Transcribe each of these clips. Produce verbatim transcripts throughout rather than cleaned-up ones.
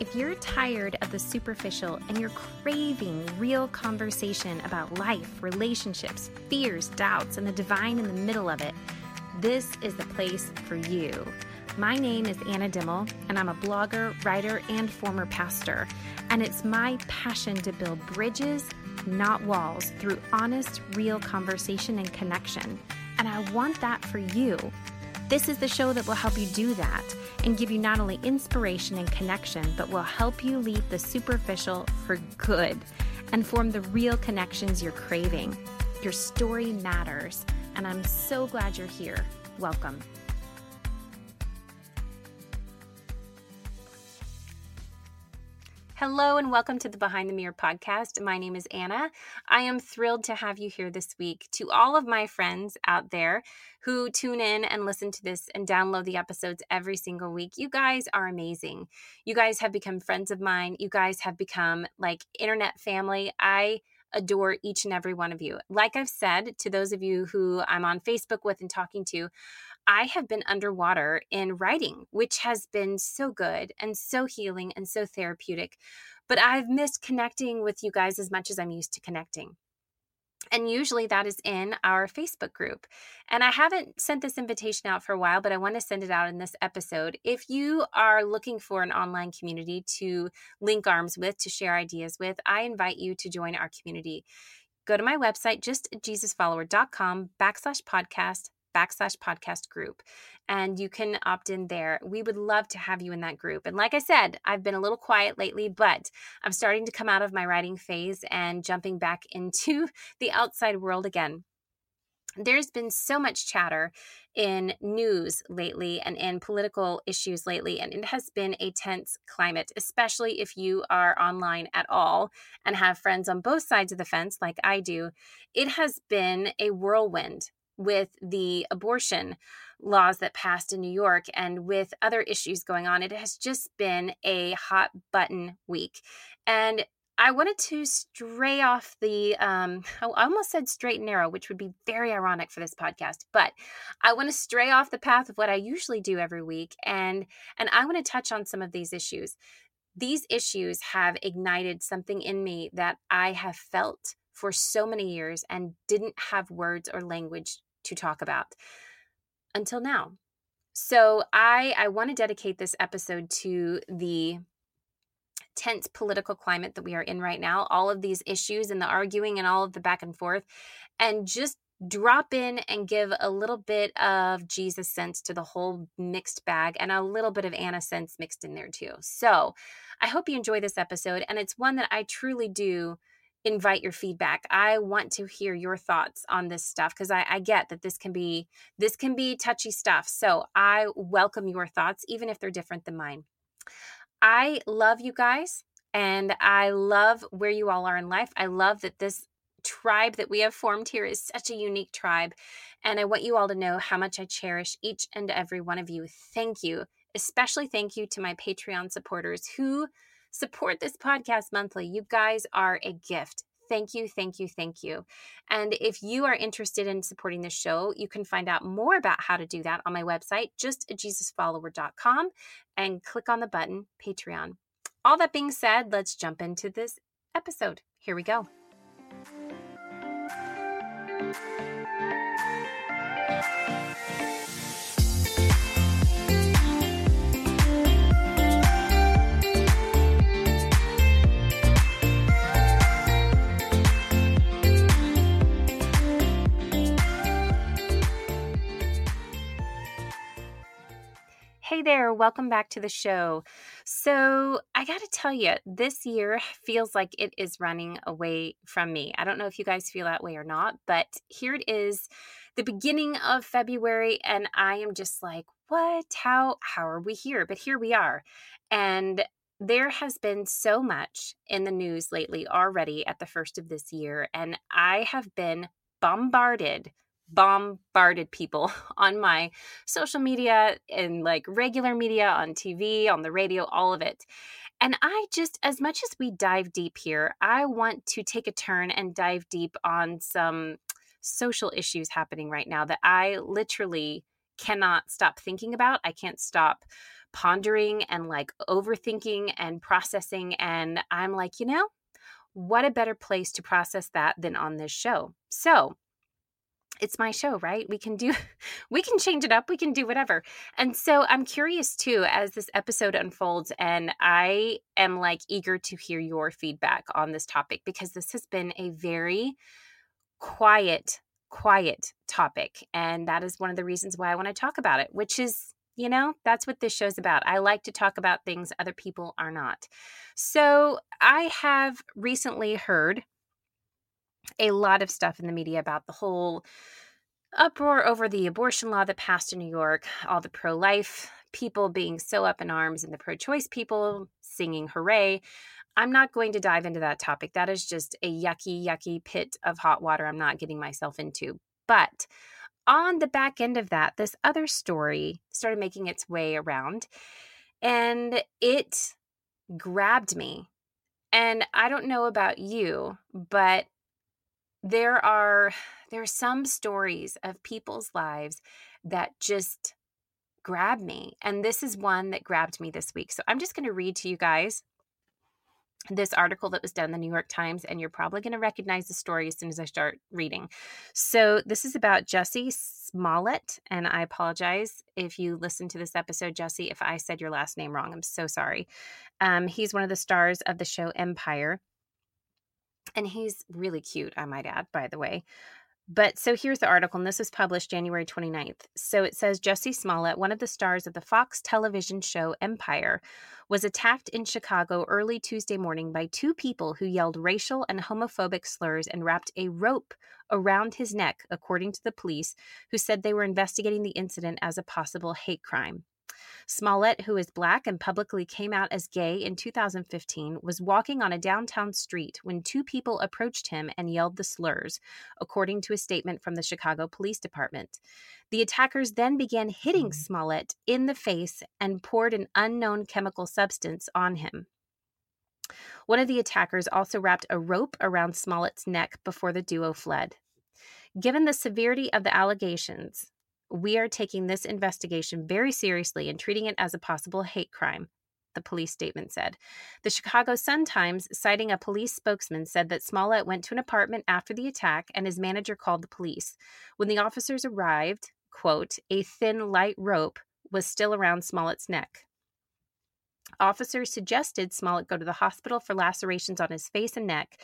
If you're tired of the superficial and you're craving real conversation about life, relationships, fears, doubts, and the divine in the middle of it, this is the place for you. My name is Anna Dimmel, and I'm a blogger, writer, and former pastor. And it's my passion to build bridges, not walls, through honest, real conversation and connection. And I want that for you. This is the show that will help you do that and give you not only inspiration and connection, but will help you leave the superficial for good and form the real connections you're craving. Your story matters, and I'm so glad you're here. Welcome. Hello and welcome to the Behind the Mirror podcast. My name is Anna. I am thrilled to have you here this week. To all of my friends out there who tune in and listen to this and download the episodes every single week, you guys are amazing. You guys have become friends of mine. You guys have become like internet family. I adore each and every one of you. Like I've said, to those of you who I'm on Facebook with and talking to, I have been underwater in writing, which has been so good and so healing and so therapeutic, but I've missed connecting with you guys as much as I'm used to connecting. And usually that is in our Facebook group. And I haven't sent this invitation out for a while, but I want to send it out in this episode. If you are looking for an online community to link arms with, to share ideas with, I invite you to join our community. Go to my website, just Jesus Follower dot com backslash podcast, backslash podcast group, and you can opt in there. We would love to have you in that group. And like I said, I've been a little quiet lately, but I'm starting to come out of my writing phase and jumping back into the outside world again. There's been so much chatter in news lately and in political issues lately, and it has been a tense climate, especially if you are online at all and have friends on both sides of the fence like I do. It has been a whirlwind with the abortion laws that passed in New York and with other issues going on. It has just been a hot button week. And I wanted to stray off the, um, I almost said straight and narrow, which would be very ironic for this podcast, but I want to stray off the path of what I usually do every week. And, and I want to touch on some of these issues. These issues have ignited something in me that I have felt for so many years and didn't have words or language to talk about until now. So I, I want to dedicate this episode to the tense political climate that we are in right now, all of these issues and the arguing and all of the back and forth, and just drop in and give a little bit of Jesus sense to the whole mixed bag and a little bit of Anna sense mixed in there too. So I hope you enjoy this episode, and it's one that I truly do invite your feedback. I want to hear your thoughts on this stuff because I, I get that this can be this can be touchy stuff. So I welcome your thoughts, even if they're different than mine. I love you guys, and I love where you all are in life. I love that this tribe that we have formed here is such a unique tribe, and I want you all to know how much I cherish each and every one of you. Thank you. Especially thank you to my Patreon supporters who support this podcast monthly. You guys are a gift. Thank you, thank you, thank you. And if you are interested in supporting the show, you can find out more about how to do that on my website, just Jesus Follower dot com, and click on the button Patreon. All that being said, let's jump into this episode. Here we go. Hey there, welcome back to the show. So I got to tell you, this year feels like it is running away from me. I don't know if you guys feel that way or not, but here it is, the beginning of February, and I am just like, what? How? How are we here? But here we are. And there has been so much in the news lately already at the first of this year, and I have been bombarded bombarded people on my social media and like regular media, on T V, on the radio, all of it. And I just, as much as we dive deep here, I want to take a turn and dive deep on some social issues happening right now that I literally cannot stop thinking about. I can't stop pondering and like overthinking and processing. And I'm like, you know, what a better place to process that than on this show. So it's my show, right? We can do, we can change it up. We can do whatever. And so I'm curious too, as this episode unfolds, and I am like eager to hear your feedback on this topic, because this has been a very quiet, quiet topic. And that is one of the reasons why I want to talk about it, which is, you know, that's what this show's about. I like to talk about things other people are not. So I have recently heard a lot of stuff in the media about the whole uproar over the abortion law that passed in New York, all the pro-life people being so up in arms and the pro-choice people singing hooray. I'm not going to dive into that topic. That is just a yucky, yucky pit of hot water I'm not getting myself into. But on the back end of that, this other story started making its way around, and it grabbed me. And I don't know about you, but There are there are some stories of people's lives that just grab me. And this is one that grabbed me this week. So I'm just going to read to you guys this article that was done in the New York Times, and you're probably going to recognize the story as soon as I start reading. So this is about Jussie Smollett, and I apologize if you listen to this episode, Jussie, if I said your last name wrong. I'm so sorry. Um, he's one of the stars of the show Empire. And he's really cute, I might add, by the way. But so here's the article, and this was published January twenty-ninth. So it says, Jussie Smollett, one of the stars of the Fox television show Empire, was attacked in Chicago early Tuesday morning by two people who yelled racial and homophobic slurs and wrapped a rope around his neck, according to the police, who said they were investigating the incident as a possible hate crime. Smollett, who is black and publicly came out as gay in two thousand fifteen, was walking on a downtown street when two people approached him and yelled the slurs, according to a statement from the Chicago Police Department. The attackers then began hitting Smollett in the face and poured an unknown chemical substance on him. One of the attackers also wrapped a rope around Smollett's neck before the duo fled. Given the severity of the allegations, we are taking this investigation very seriously and treating it as a possible hate crime, the police statement said. The Chicago Sun-Times, citing a police spokesman, said that Smollett went to an apartment after the attack and his manager called the police. When the officers arrived, quote, a thin light rope was still around Smollett's neck. Officers suggested Smollett go to the hospital for lacerations on his face and neck.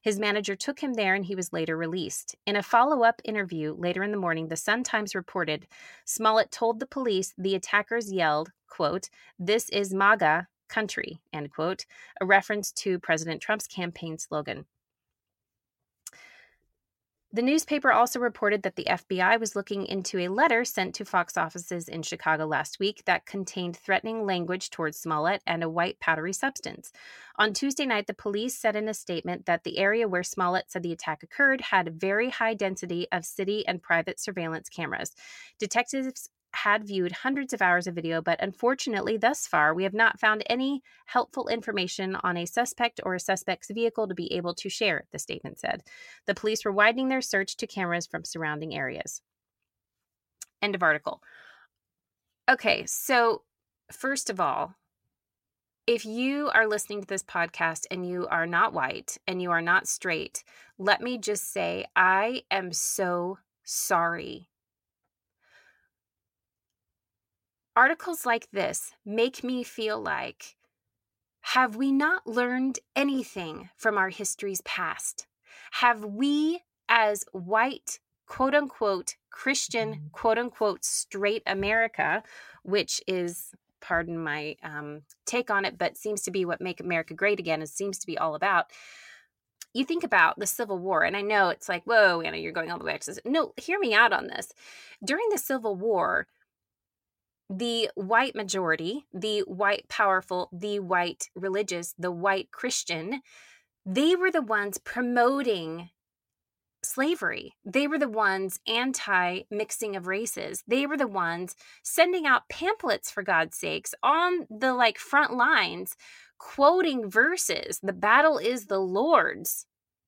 His manager took him there, and he was later released. In a follow-up interview later in the morning, the Sun-Times reported Smollett told the police the attackers yelled, quote, this is MAGA country, end quote, a reference to President Trump's campaign slogan. The newspaper also reported that the F B I was looking into a letter sent to Fox offices in Chicago last week that contained threatening language towards Smollett and a white powdery substance. On Tuesday night, the police said in a statement that the area where Smollett said the attack occurred had a very high density of city and private surveillance cameras. Detectives had viewed hundreds of hours of video, but unfortunately, thus far, we have not found any helpful information on a suspect or a suspect's vehicle to be able to share, the statement said. The police were widening their search to cameras from surrounding areas. End of article. Okay, so first of all, if you are listening to this podcast and you are not white and you are not straight, let me just say I am so sorry. Articles like this make me feel like, have we not learned anything from our history's past? Have we, as white, quote-unquote, Christian, quote-unquote, straight America, which is, pardon my um, take on it, but seems to be what Make America Great Again, it seems to be all about. You think about the Civil War, and I know it's like, whoa, Anna, you're going all the way back to this. No, hear me out on this. During the Civil War, the white majority, the white powerful, the white religious, the white Christian, they were the ones promoting slavery. They were the ones anti-mixing of races. They were the ones sending out pamphlets, for God's sakes, on the like front lines, quoting verses, the battle is the Lord's,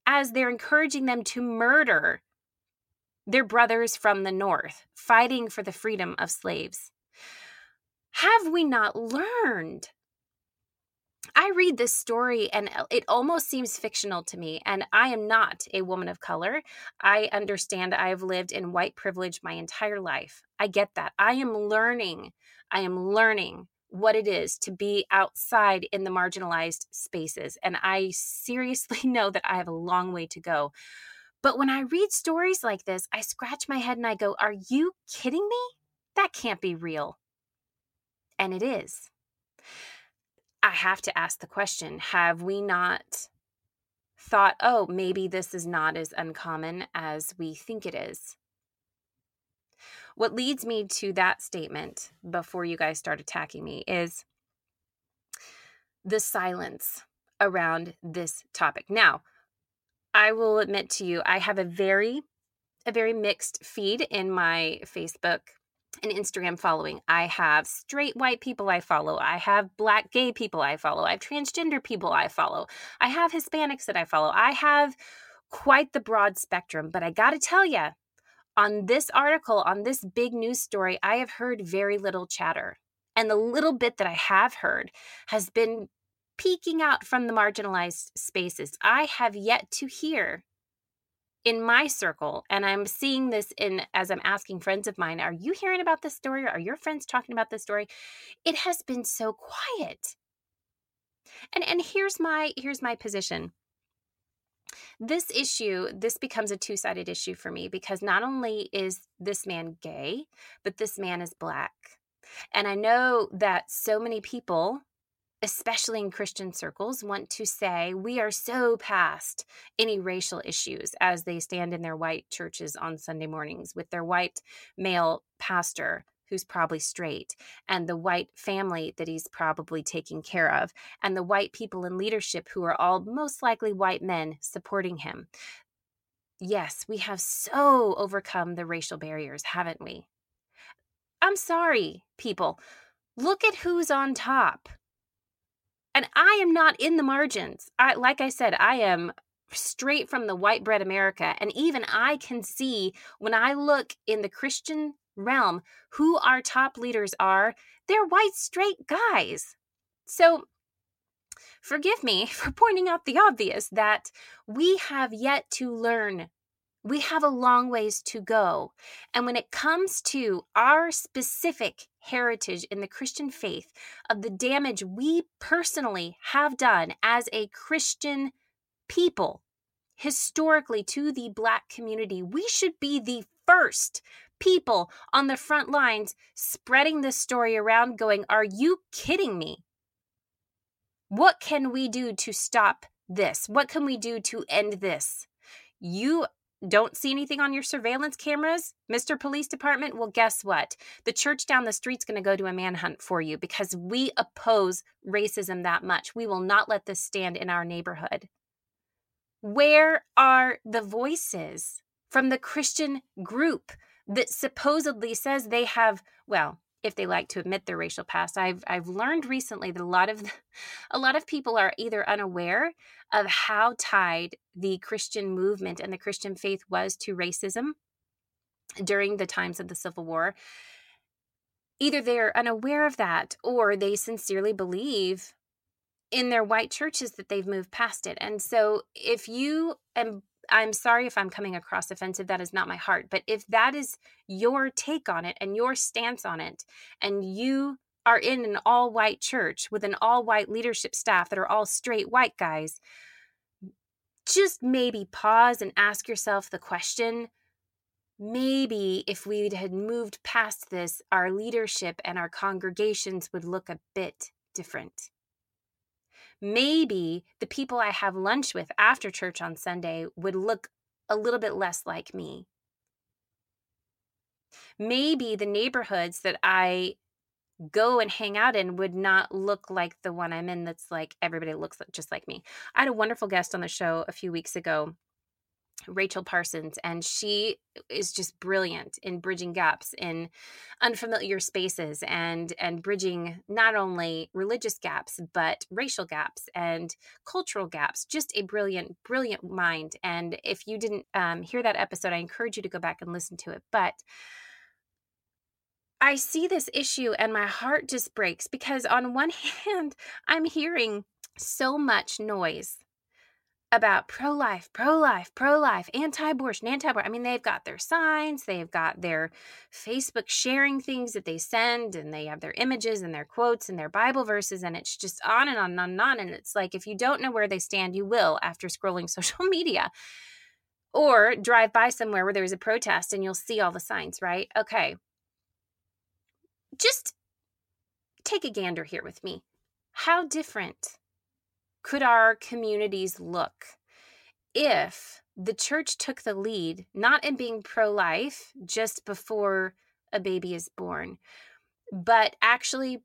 as they're encouraging them to murder their brothers from the North, fighting for the freedom of slaves. Have we not learned? I read this story and it almost seems fictional to me. And I am not a woman of color. I understand I have lived in white privilege my entire life. I get that. I am learning. I am learning what it is to be outside in the marginalized spaces. And I seriously know that I have a long way to go. But when I read stories like this, I scratch my head and I go, are you kidding me? That can't be real. And it is. I have to ask the question, have we not thought, oh, maybe this is not as uncommon as we think it is? What leads me to that statement before you guys start attacking me is the silence around this topic. Now, I will admit to you, I have a very, a very mixed feed in my Facebook and Instagram following. I have straight white people I follow. I have black gay people I follow. I have transgender people I follow. I have Hispanics that I follow. I have quite the broad spectrum, but I got to tell you, on this article, on this big news story, I have heard very little chatter. And the little bit that I have heard has been peeking out from the marginalized spaces. I have yet to hear in my circle, and I'm seeing this in as I'm asking friends of mine, are you hearing about this story? Are your friends talking about this story? It has been so quiet. And and here's my here's my position. This issue, this becomes a two-sided issue for me because not only is this man gay, but this man is black. And I know that so many people, especially in Christian circles, want to say we are so past any racial issues as they stand in their white churches on Sunday mornings with their white male pastor who's probably straight and the white family that he's probably taking care of and the white people in leadership who are all most likely white men supporting him. Yes, we have so overcome the racial barriers, haven't we? I'm sorry, people. Look at who's on top. And I am not in the margins. I, like I said, I am straight from the white bread America. And even I can see when I look in the Christian realm who our top leaders are, they're white straight guys. So forgive me for pointing out the obvious that we have yet to learn. We have a long ways to go. And when it comes to our specific heritage in the Christian faith of the damage we personally have done as a Christian people historically to the Black community, we should be the first people on the front lines spreading this story around going, are you kidding me? What can we do to stop this? What can we do to end this? You don't see anything on your surveillance cameras, Mister Police Department? Well, guess what? The church down the street's going to go to a manhunt for you because we oppose racism that much. We will not let this stand in our neighborhood. Where are the voices from the Christian group that supposedly says they have, well, if they like to admit their racial past? I've I've learned recently that a lot of a lot of people are either unaware of how tied the Christian movement and the Christian faith was to racism during the times of the Civil War. Either they're unaware of that or they sincerely believe in their white churches that they've moved past it. And so if you, and I'm sorry if I'm coming across offensive, that is not my heart. But if that is your take on it and your stance on it, and you are in an all-white church with an all-white leadership staff that are all straight white guys, just maybe pause and ask yourself the question, maybe if we had moved past this, our leadership and our congregations would look a bit different. Maybe the people I have lunch with after church on Sunday would look a little bit less like me. Maybe the neighborhoods that I go and hang out in would not look like the one I'm in that's like everybody looks just like me. I had a wonderful guest on the show a few weeks ago, Rachel Parsons, and she is just brilliant in bridging gaps in unfamiliar spaces and and bridging not only religious gaps, but racial gaps and cultural gaps. Just a brilliant, brilliant mind. And if you didn't um, hear that episode, I encourage you to go back and listen to it. But I see this issue and my heart just breaks because on one hand, I'm hearing so much noise about pro-life, pro-life, pro-life, anti-abortion, anti-abortion. I mean, they've got their signs, they've got their Facebook sharing things that they send, and they have their images and their quotes and their Bible verses, and it's just on and on and on and on. And it's like, if you don't know where they stand, you will after scrolling social media. Or drive by somewhere where there's a protest and you'll see all the signs, right? Okay. Just take a gander here with me. How different could our communities look if the church took the lead, not in being pro-life just before a baby is born, but actually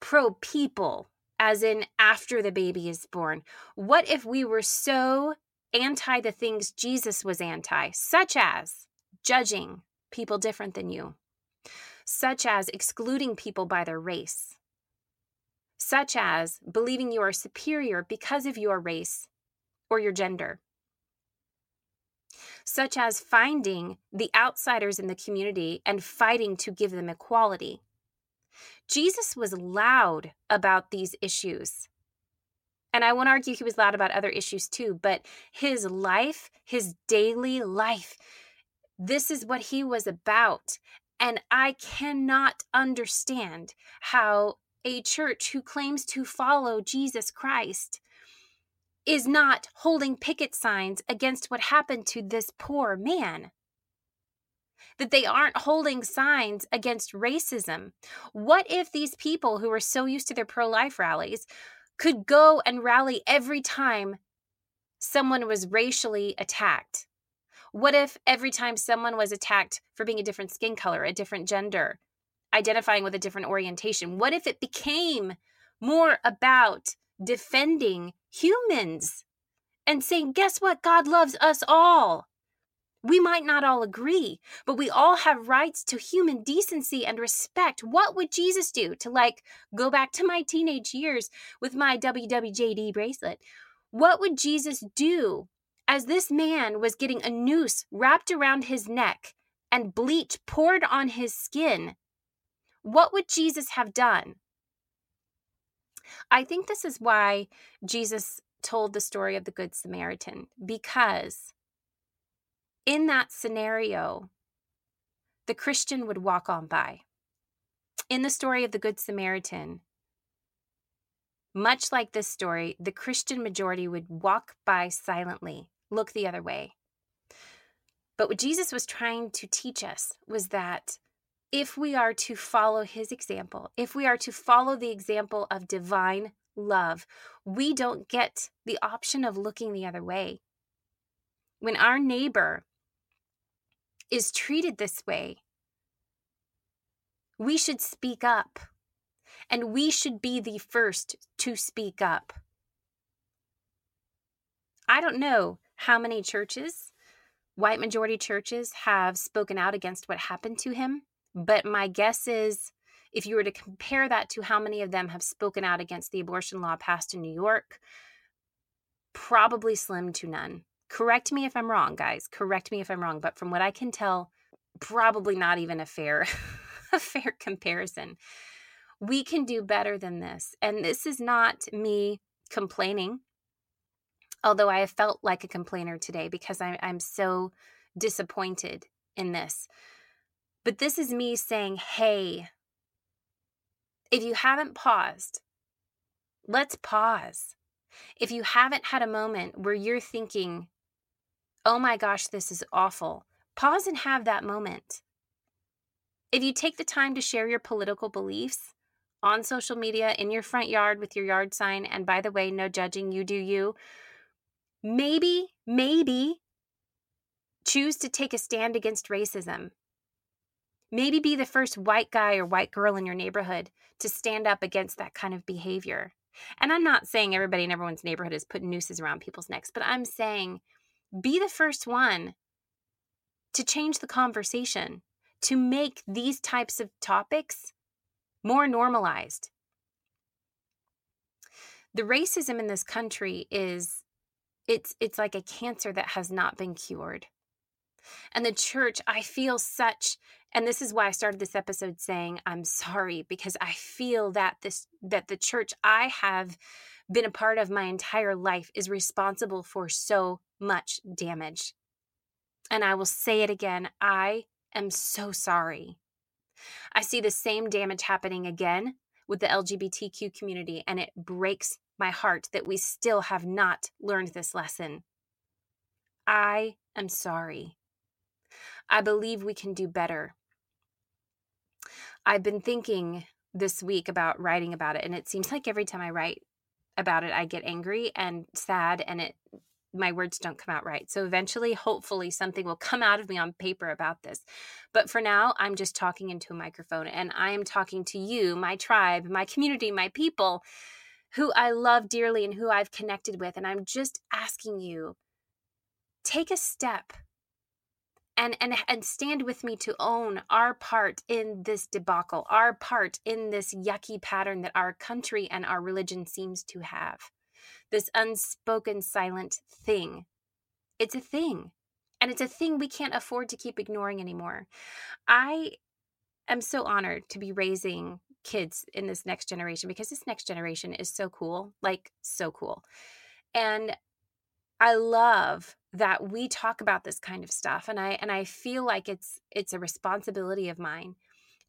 pro-people, as in after the baby is born? What if we were so anti the things Jesus was anti, such as judging people different than you, such as excluding people by their race, such as believing you are superior because of your race or your gender, such as finding the outsiders in the community and fighting to give them equality? Jesus was loud about these issues. And I won't argue he was loud about other issues too, but his life, his daily life, this is what he was about. And I cannot understand how a church who claims to follow Jesus Christ is not holding picket signs against what happened to this poor man. That they aren't holding signs against racism. What if these people who are so used to their pro-life rallies could go and rally every time someone was racially attacked? What if every time someone was attacked for being a different skin color, a different gender, identifying with a different orientation? What if it became more about defending humans and saying, guess what? God loves us all. We might not all agree, but we all have rights to human decency and respect. What would Jesus do to, like, go back to my teenage years with my W W J D bracelet? What would Jesus do as this man was getting a noose wrapped around his neck and bleach poured on his skin? What would Jesus have done? I think this is why Jesus told the story of the Good Samaritan, because in that scenario, the Christian would walk on by. In the story of the Good Samaritan, much like this story, the Christian majority would walk by silently, look the other way. But what Jesus was trying to teach us was that if we are to follow his example, if we are to follow the example of divine love, we don't get the option of looking the other way. When our neighbor is treated this way, we should speak up, and we should be the first to speak up. I don't know how many churches, white majority churches, have spoken out against what happened to him. But my guess is, if you were to compare that to how many of them have spoken out against the abortion law passed in New York, probably slim to none. Correct me if I'm wrong, guys. Correct me if I'm wrong. But from what I can tell, probably not even a fair, a fair comparison. We can do better than this. And this is not me complaining, although I have felt like a complainer today because I'm, I'm so disappointed in this. But this is me saying, hey, if you haven't paused, let's pause. If you haven't had a moment where you're thinking, oh my gosh, this is awful, pause and have that moment. If you take the time to share your political beliefs on social media, in your front yard with your yard sign, and by the way, no judging, you do you, maybe, maybe choose to take a stand against racism. Maybe be the first white guy or white girl in your neighborhood to stand up against that kind of behavior. And I'm not saying everybody in everyone's neighborhood is putting nooses around people's necks, but I'm saying be the first one to change the conversation, to make these types of topics more normalized. The racism in this country is, it's it's like a cancer that has not been cured. And the church, I feel such, and this is why I started this episode saying I'm sorry, because I feel that this, that the church I have been a part of my entire life is responsible for so much damage. And I will say it again, I am so sorry. I see the same damage happening again with the L G B T Q community, and it breaks my heart that we still have not learned this lesson. I am sorry. I believe we can do better. I've been thinking this week about writing about it, and it seems like every time I write about it, I get angry and sad, and it my words don't come out right. So eventually, hopefully, something will come out of me on paper about this. But for now, I'm just talking into a microphone, and I am talking to you, my tribe, my community, my people, who I love dearly and who I've connected with. And I'm just asking you, take a step and and and stand with me to own our part in this debacle, our part in this yucky pattern that our country and our religion seems to have. This unspoken, silent thing. It's a thing. And it's a thing we can't afford to keep ignoring anymore. I am so honored to be raising kids in this next generation, because this next generation is so cool, like so cool. And I love that we talk about this kind of stuff. And I, and I feel like it's, it's a responsibility of mine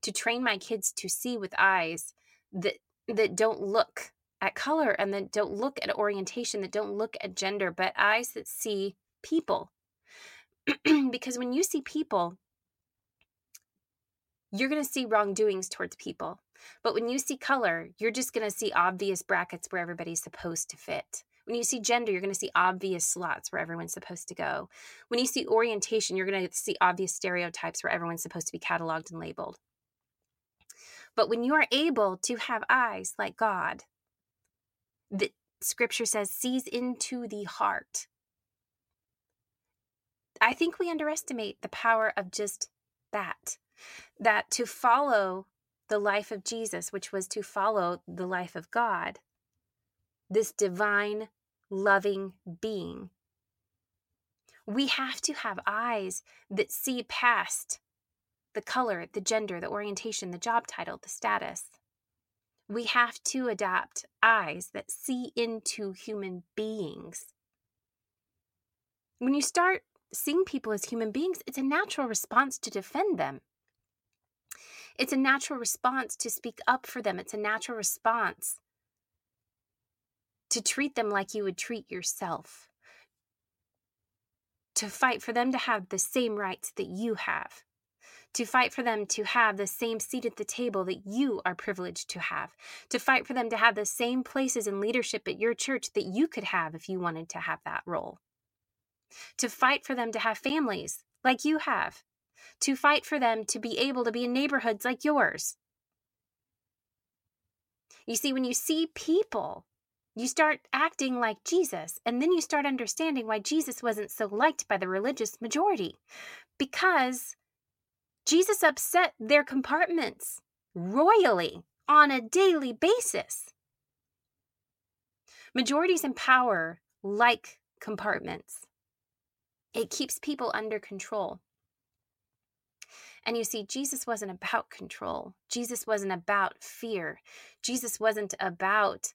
to train my kids to see with eyes that, that don't look at color, and that don't look at orientation, that don't look at gender, but eyes that see people. Because when you see people, you're going to see wrongdoings towards people. But when you see color, you're just going to see obvious brackets where everybody's supposed to fit. When you see gender, you're going to see obvious slots where everyone's supposed to go. When you see orientation, you're going to see obvious stereotypes where everyone's supposed to be cataloged and labeled. But when you are able to have eyes like God, that scripture says sees into the heart, I think we underestimate the power of just that, that to follow the life of Jesus, which was to follow the life of God, this divine, loving being. We have to have eyes that see past the color, the gender, the orientation, the job title, the status. We have to adopt eyes that see into human beings. When you start seeing people as human beings, it's a natural response to defend them. It's a natural response to speak up for them. It's a natural response to treat them like you would treat yourself, to fight for them to have the same rights that you have, to fight for them to have the same seat at the table that you are privileged to have, to fight for them to have the same places in leadership at your church that you could have if you wanted to have that role, to fight for them to have families like you have, to fight for them to be able to be in neighborhoods like yours. You see, when you see people, you start acting like Jesus, and then you start understanding why Jesus wasn't so liked by the religious majority, because Jesus upset their compartments royally on a daily basis. Majorities in power like compartments. It keeps people under control. And you see, Jesus wasn't about control. Jesus wasn't about fear. Jesus wasn't about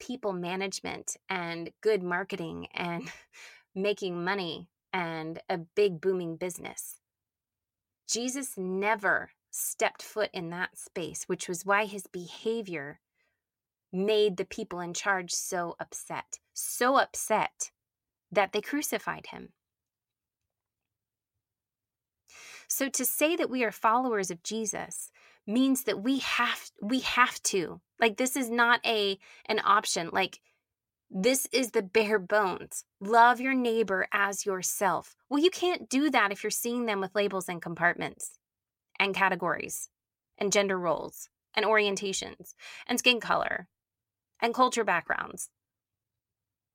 people management and good marketing and making money and a big booming business. Jesus never stepped foot in that space, which was why his behavior made the people in charge so upset, so upset that they crucified him. So to say that we are followers of Jesus means that we have we have to. Like, this is not a an option. Like, this is the bare bones. Love your neighbor as yourself. Well, you can't do that if you're seeing them with labels and compartments and categories and gender roles and orientations and skin color and culture backgrounds.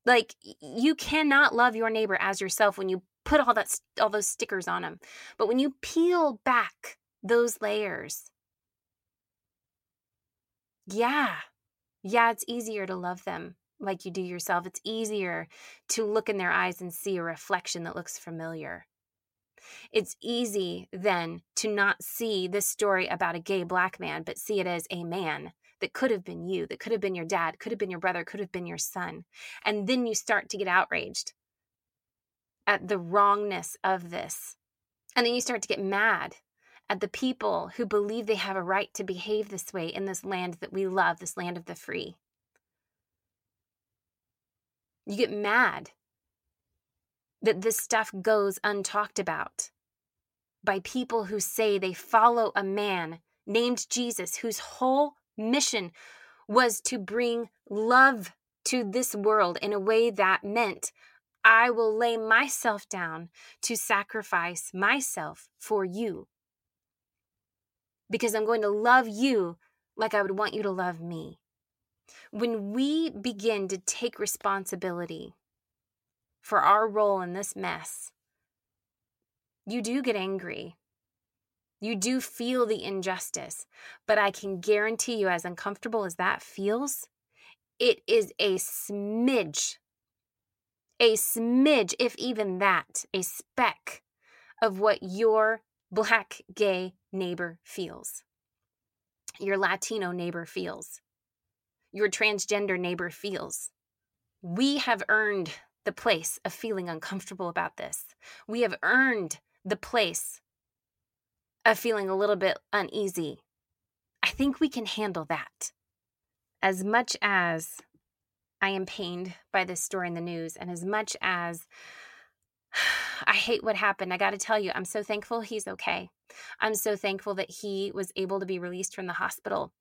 Like, you cannot love your neighbor as yourself when you put all that all those stickers on them. But when you peel back those layers, yeah, yeah, it's easier to love them like you do yourself. It's easier to look in their eyes and see a reflection that looks familiar. It's easy then to not see this story about a gay black man, but see it as a man that could have been you, that could have been your dad, could have been your brother, could have been your son. And then you start to get outraged at the wrongness of this. And then you start to get mad at the people who believe they have a right to behave this way in this land that we love, this land of the free. You get mad that this stuff goes untalked about by people who say they follow a man named Jesus, whose whole mission was to bring love to this world in a way that meant I will lay myself down to sacrifice myself for you, because I'm going to love you like I would want you to love me. When we begin to take responsibility for our role in this mess, you do get angry. You do feel the injustice, but I can guarantee you, as uncomfortable as that feels, it is a smidge, a smidge, if even that, a speck of what your black gay neighbor feels, your Latino neighbor feels, your transgender neighbor feels. We have earned the place of feeling uncomfortable about this. We have earned the place of feeling a little bit uneasy. I think we can handle that. As much as I am pained by this story in the news, and as much as I hate what happened, I got to tell you, I'm so thankful he's okay. I'm so thankful that he was able to be released from the hospital.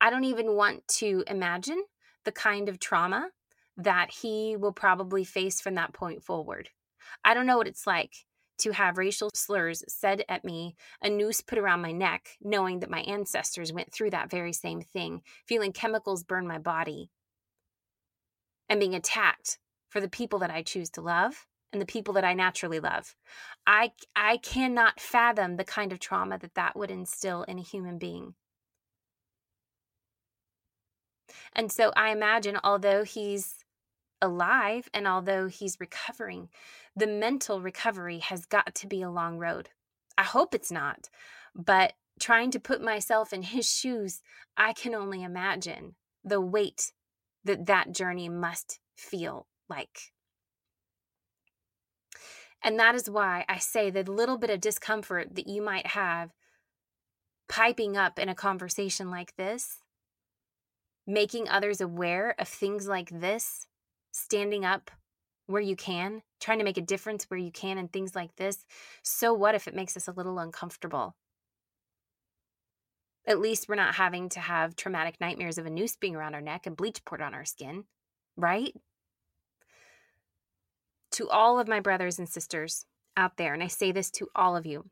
I don't even want to imagine the kind of trauma that he will probably face from that point forward. I don't know what it's like to have racial slurs said at me, a noose put around my neck, knowing that my ancestors went through that very same thing, feeling chemicals burn my body, and being attacked for the people that I choose to love and the people that I naturally love. I, I cannot fathom the kind of trauma that that would instill in a human being. And so I imagine, although he's alive and although he's recovering, the mental recovery has got to be a long road. I hope it's not, but trying to put myself in his shoes, I can only imagine the weight that that journey must feel like. And that is why I say the little bit of discomfort that you might have piping up in a conversation like this, making others aware of things like this, standing up where you can, trying to make a difference where you can, and things like this. So what if it makes us a little uncomfortable? At least we're not having to have traumatic nightmares of a noose being around our neck and bleach poured on our skin, right? To all of my brothers and sisters out there, and I say this to all of you,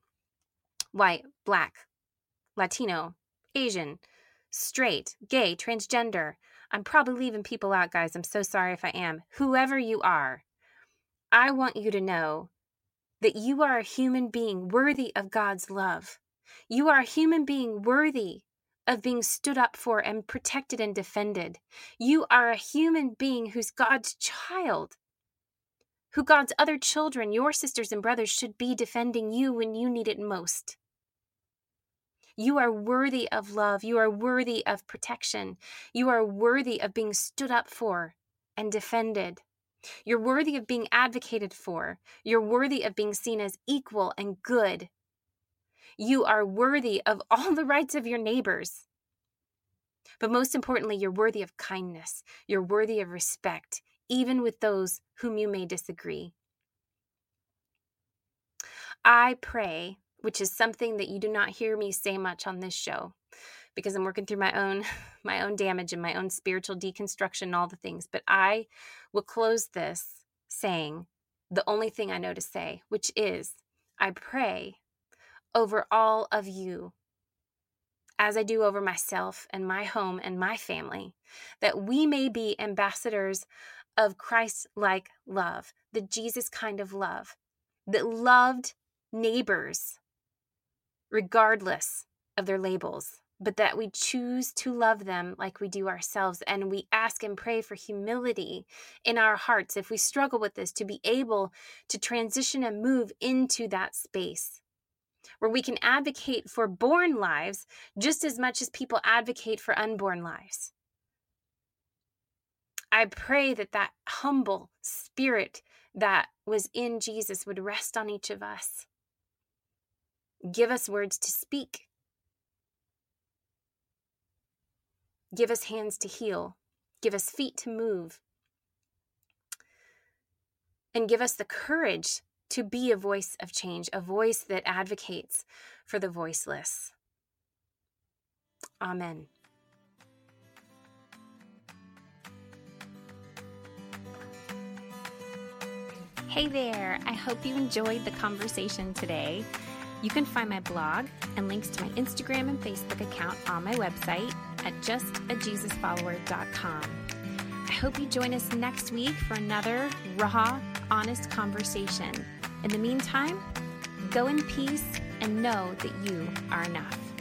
white, black, Latino, Asian, straight, gay, transgender, I'm probably leaving people out, guys. I'm so sorry if I am. Whoever you are, I want you to know that you are a human being worthy of God's love. You are a human being worthy of being stood up for and protected and defended. You are a human being who's God's child, who God's other children, your sisters and brothers, should be defending you when you need it most. You are worthy of love. You are worthy of protection. You are worthy of being stood up for and defended. You're worthy of being advocated for. You're worthy of being seen as equal and good. You are worthy of all the rights of your neighbors. But most importantly, you're worthy of kindness. You're worthy of respect, even with those whom you may disagree. I pray, which is something that you do not hear me say much on this show, because I'm working through my own my own damage and my own spiritual deconstruction and all the things. But I will close this saying the only thing I know to say, which is I pray over all of you, as I do over myself and my home and my family, that we may be ambassadors of Christ-like love, the Jesus kind of love that loved neighbors, regardless of their labels, but that we choose to love them like we do ourselves. And we ask and pray for humility in our hearts, if we struggle with this, to be able to transition and move into that space where we can advocate for born lives just as much as people advocate for unborn lives. I pray that that humble spirit that was in Jesus would rest on each of us. Give us words to speak. Give us hands to heal. Give us feet to move. And give us the courage to be a voice of change, a voice that advocates for the voiceless. Amen. Hey there. I hope you enjoyed the conversation today. You can find my blog and links to my Instagram and Facebook account on my website at just a Jesus follower dot com. I hope you join us next week for another raw, honest conversation. In the meantime, go in peace and know that you are enough.